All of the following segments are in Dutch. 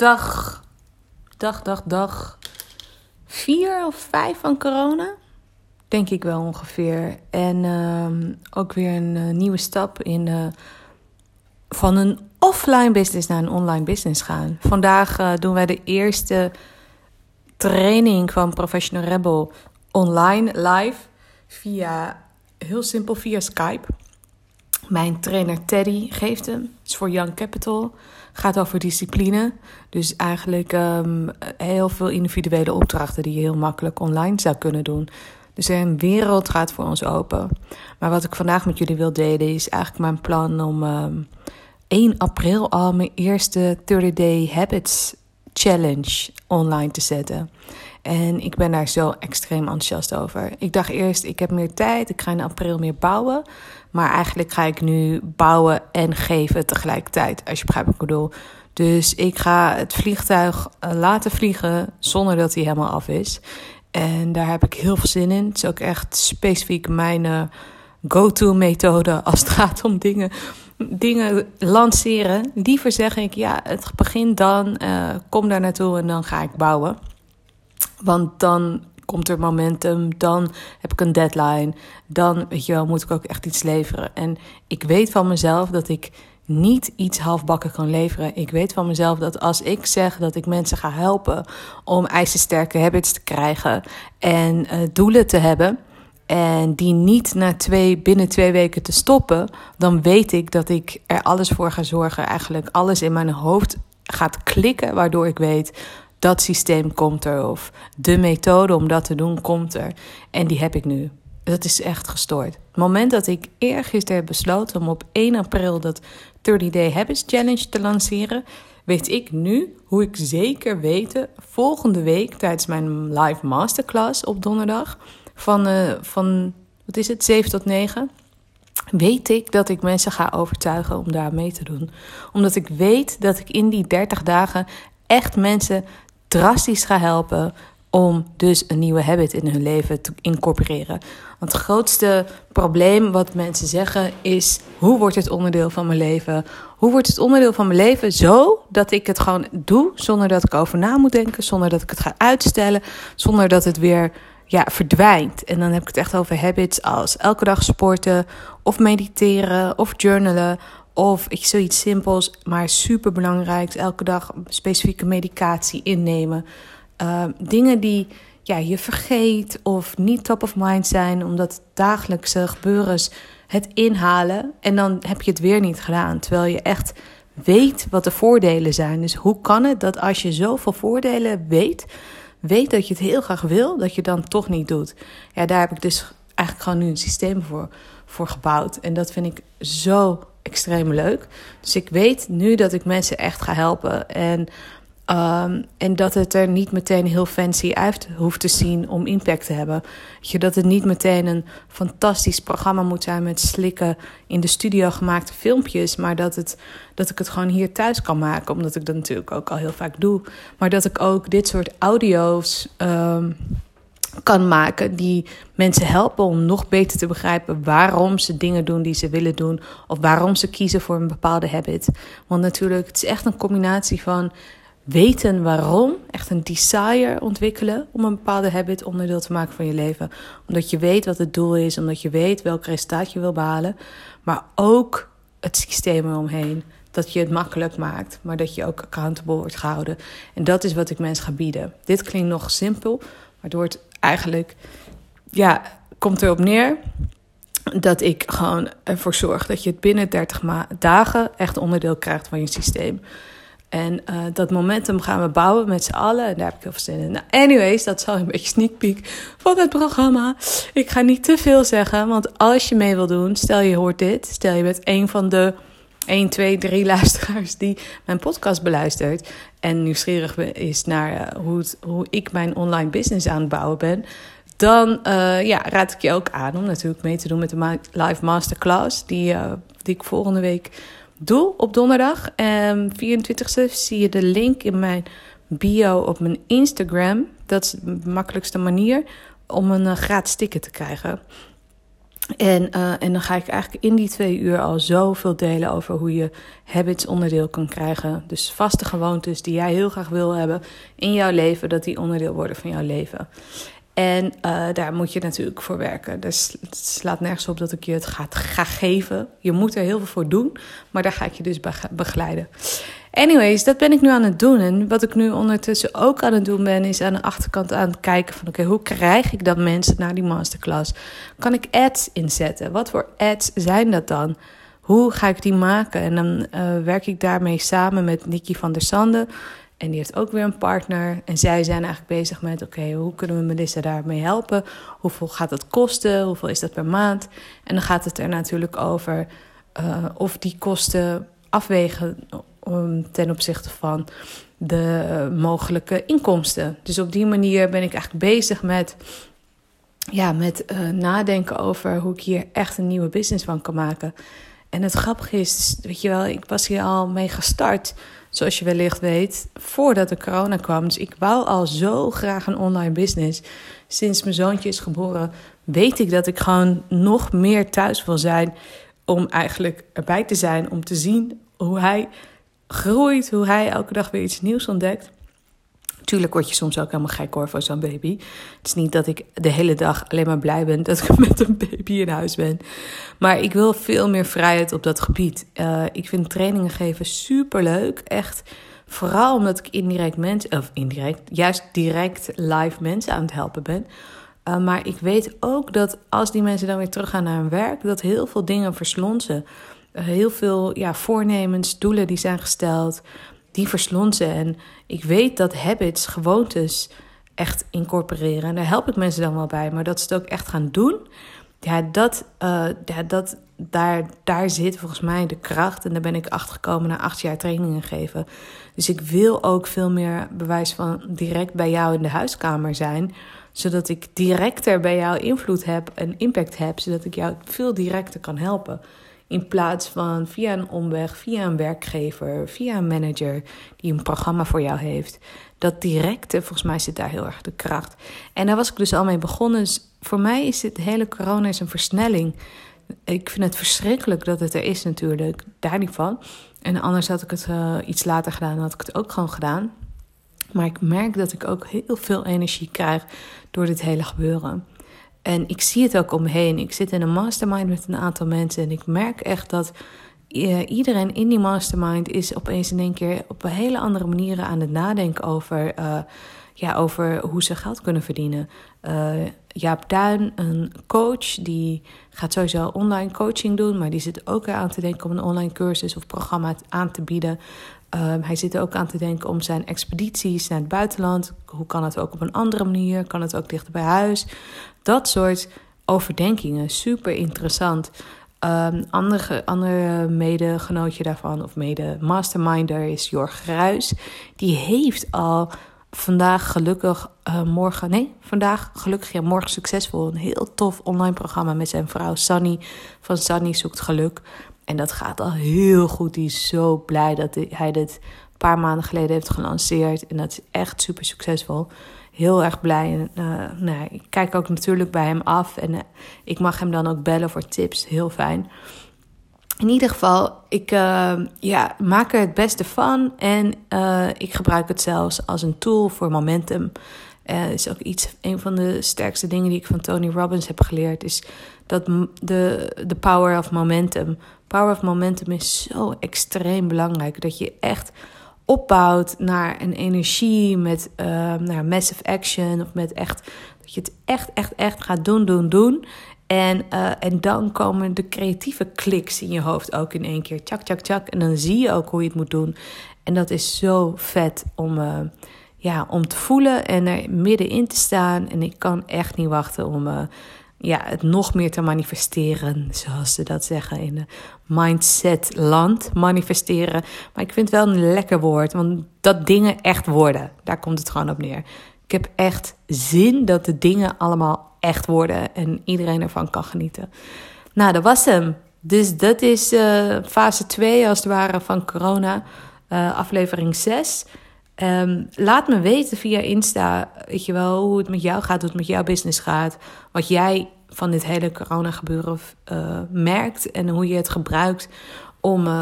dag 4 of 5 van corona. Denk ik wel ongeveer. En ook weer een nieuwe stap in van een offline business naar een online business gaan. Vandaag doen wij de eerste training van Professional Rebel online, live. Heel simpel, via Skype. Mijn trainer Teddy geeft hem. Het is voor Young Capital. Gaat over discipline. Dus eigenlijk heel veel individuele opdrachten die je heel makkelijk online zou kunnen doen. Dus een wereld gaat voor ons open. Maar wat ik vandaag met jullie wil delen is eigenlijk mijn plan om 1 april al mijn eerste 30-day habits challenge online te zetten. En ik ben daar zo extreem enthousiast over. Ik dacht eerst, ik heb meer tijd, ik ga in april meer bouwen. Maar eigenlijk ga ik nu bouwen en geven tegelijkertijd, als je begrijpt wat ik bedoel. Dus ik ga het vliegtuig laten vliegen zonder dat hij helemaal af is. En daar heb ik heel veel zin in. Het is ook echt specifiek mijn go-to-methode als het gaat om dingen lanceren. Liever zeg ik, ja, het begint dan, kom daar naartoe en dan ga ik bouwen. Want dan komt er momentum, dan heb ik een deadline. Dan, weet je wel, moet ik ook echt iets leveren. En ik weet van mezelf dat ik niet iets halfbakken kan leveren. Ik weet van mezelf dat als ik zeg dat ik mensen ga helpen om ijzersterke habits te krijgen en doelen te hebben en die niet binnen 2 weken te stoppen, dan weet ik dat ik er alles voor ga zorgen. Eigenlijk alles in mijn hoofd gaat klikken, waardoor ik weet dat systeem komt er of de methode om dat te doen komt er. En die heb ik nu. Dat is echt gestoord. Het moment dat ik eergisteren heb besloten om op 1 april dat 30-day Habits Challenge te lanceren, weet ik nu hoe ik zeker weten volgende week tijdens mijn live masterclass op donderdag van wat is het, 7 tot 9... weet ik dat ik mensen ga overtuigen om daar mee te doen. Omdat ik weet dat ik in die 30 dagen echt mensen drastisch ga helpen om dus een nieuwe habit in hun leven te incorporeren. Want het grootste probleem wat mensen zeggen is: hoe wordt het onderdeel van mijn leven? Hoe wordt het onderdeel van mijn leven zo dat ik het gewoon doe zonder dat ik over na moet denken, zonder dat ik het ga uitstellen, zonder dat het weer verdwijnt. En dan heb ik het echt over habits als elke dag sporten of mediteren of journalen. Of zoiets simpels, maar superbelangrijks. Elke dag specifieke medicatie innemen. Dingen die je vergeet of niet top of mind zijn, omdat het dagelijkse gebeuren is het inhalen. En dan heb je het weer niet gedaan, terwijl je echt weet wat de voordelen zijn. Dus hoe kan het dat als je zoveel voordelen weet dat je het heel graag wil, dat je dan toch niet doet? Ja, daar heb ik dus eigenlijk gewoon nu een systeem voor gebouwd. En dat vind ik zo extreem leuk. Dus ik weet nu dat ik mensen echt ga helpen. En dat het er niet meteen heel fancy uit hoeft te zien om impact te hebben. Dat het niet meteen een fantastisch programma moet zijn met slikken in de studio gemaakte filmpjes. Maar dat ik het gewoon hier thuis kan maken. Omdat ik dat natuurlijk ook al heel vaak doe. Maar dat ik ook dit soort audio's kan maken die mensen helpen om nog beter te begrijpen waarom ze dingen doen die ze willen doen of waarom ze kiezen voor een bepaalde habit. Want natuurlijk, het is echt een combinatie van weten waarom, echt een desire ontwikkelen om een bepaalde habit onderdeel te maken van je leven. Omdat je weet wat het doel is, omdat je weet welk resultaat je wil behalen, maar ook het systeem eromheen. Dat je het makkelijk maakt, maar dat je ook accountable wordt gehouden. En dat is wat ik mensen ga bieden. Dit klinkt nog simpel, waardoor het eigenlijk, komt erop neer dat ik gewoon ervoor zorg dat je het binnen 30 dagen echt onderdeel krijgt van je systeem. En dat momentum gaan we bouwen met z'n allen. En daar heb ik heel veel zin in. Nou, anyways, dat is al een beetje sneak peek van het programma. Ik ga niet te veel zeggen, want als je mee wil doen, stel je hoort dit. Stel je bent een van de 1, 2, 3 luisteraars die mijn podcast beluistert en nieuwsgierig is naar hoe ik mijn online business aan het bouwen ben, dan raad ik je ook aan om natuurlijk mee te doen met de live masterclass die ik volgende week doe op donderdag. 24e zie je de link in mijn bio op mijn Instagram. Dat is de makkelijkste manier om een gratis ticket te krijgen. En dan ga ik eigenlijk in die 2 uur al zoveel delen over hoe je habits onderdeel kan krijgen. Dus vaste gewoontes die jij heel graag wil hebben in jouw leven, dat die onderdeel worden van jouw leven. En daar moet je natuurlijk voor werken. Dus het slaat nergens op dat ik je het ga geven. Je moet er heel veel voor doen, maar daar ga ik je dus begeleiden. Anyways, dat ben ik nu aan het doen. En wat ik nu ondertussen ook aan het doen ben, is aan de achterkant aan het kijken van oké, hoe krijg ik dan mensen naar die masterclass? Kan ik ads inzetten? Wat voor ads zijn dat dan? Hoe ga ik die maken? En dan werk ik daarmee samen met Nicky van der Sande. En die heeft ook weer een partner. En zij zijn eigenlijk bezig met oké, hoe kunnen we Melissa daarmee helpen? Hoeveel gaat dat kosten? Hoeveel is dat per maand? En dan gaat het er natuurlijk over of die kosten afwegen ten opzichte van de mogelijke inkomsten. Dus op die manier ben ik eigenlijk bezig met nadenken over hoe ik hier echt een nieuwe business van kan maken. En het grappige is, weet je wel, ik was hier al mee gestart, zoals je wellicht weet, voordat de corona kwam. Dus ik wou al zo graag een online business. Sinds mijn zoontje is geboren, weet ik dat ik gewoon nog meer thuis wil zijn om eigenlijk erbij te zijn, om te zien hoe hij groeit, hoe hij elke dag weer iets nieuws ontdekt. Tuurlijk word je soms ook helemaal gek hoor van zo'n baby. Het is niet dat ik de hele dag alleen maar blij ben dat ik met een baby in huis ben. Maar ik wil veel meer vrijheid op dat gebied. Ik vind trainingen geven superleuk. Echt, vooral omdat ik direct live mensen aan het helpen ben. Maar ik weet ook dat als die mensen dan weer teruggaan naar hun werk, dat heel veel dingen verslonsen. Heel veel voornemens, doelen die zijn gesteld, die verslonsen. En ik weet dat habits, gewoontes echt incorporeren. En daar help ik mensen dan wel bij. Maar dat ze het ook echt gaan doen, daar zit volgens mij de kracht. En daar ben ik achtergekomen na 8 jaar trainingen geven. Dus ik wil ook veel meer bewijs van direct bij jou in de huiskamer zijn. Zodat ik directer bij jou invloed heb en impact heb. Zodat ik jou veel directer kan helpen. In plaats van via een omweg, via een werkgever, via een manager die een programma voor jou heeft. Dat directe, volgens mij zit daar heel erg de kracht. En daar was ik dus al mee begonnen. Dus voor mij is dit hele corona is een versnelling. Ik vind het verschrikkelijk dat het er is natuurlijk, daar niet van. En anders had ik het iets later gedaan, had ik het ook gewoon gedaan. Maar ik merk dat ik ook heel veel energie krijg door dit hele gebeuren. En ik zie het ook om me heen. Ik zit in een mastermind met een aantal mensen. En ik merk echt dat iedereen in die mastermind is opeens in één keer op een hele andere manieren aan het nadenken over hoe ze geld kunnen verdienen. Jaap Duin, een coach, die gaat sowieso online coaching doen. Maar die zit ook aan te denken om een online cursus of programma aan te bieden. Hij zit ook aan te denken om zijn expedities naar het buitenland. Hoe kan het ook op een andere manier? Kan het ook dichter bij huis? Dat soort overdenkingen, super interessant. Andere medegenootje daarvan, of mede-masterminder, is Jorg Ruijs. Die heeft al morgen succesvol. Een heel tof online programma met zijn vrouw Sanny van Sanny zoekt geluk. En dat gaat al heel goed. Die is zo blij dat hij dit een paar maanden geleden heeft gelanceerd. En dat is echt super succesvol. Heel erg blij. En, ik kijk ook natuurlijk bij hem af. En ik mag hem dan ook bellen voor tips. Heel fijn. In ieder geval, ik maak er het beste van. En ik gebruik het zelfs als een tool voor momentum. Is ook een van de sterkste dingen die ik van Tony Robbins heb geleerd. Is dat de power of momentum. Power of momentum is zo extreem belangrijk. Dat je echt opbouwt naar een energie met naar massive action. Of met echt dat je het echt gaat doen. En dan komen de creatieve kliks in je hoofd ook in één keer. Tjak. En dan zie je ook hoe je het moet doen. En dat is zo vet om te voelen en er middenin te staan. En ik kan echt niet wachten om het nog meer te manifesteren. Zoals ze dat zeggen in de mindsetland. Manifesteren. Maar ik vind het wel een lekker woord. Want dat dingen echt worden. Daar komt het gewoon op neer. Ik heb echt zin dat de dingen allemaal echt worden. En iedereen ervan kan genieten. Nou, dat was hem. Dus dat is fase 2 als het ware van corona. Aflevering 6. Laat me weten via Insta, weet je wel, hoe het met jou gaat, hoe het met jouw business gaat. Wat jij van dit hele corona gebeuren merkt en hoe je het gebruikt om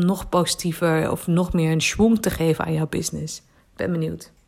nog positiever of nog meer een schwung te geven aan jouw business. Ben benieuwd.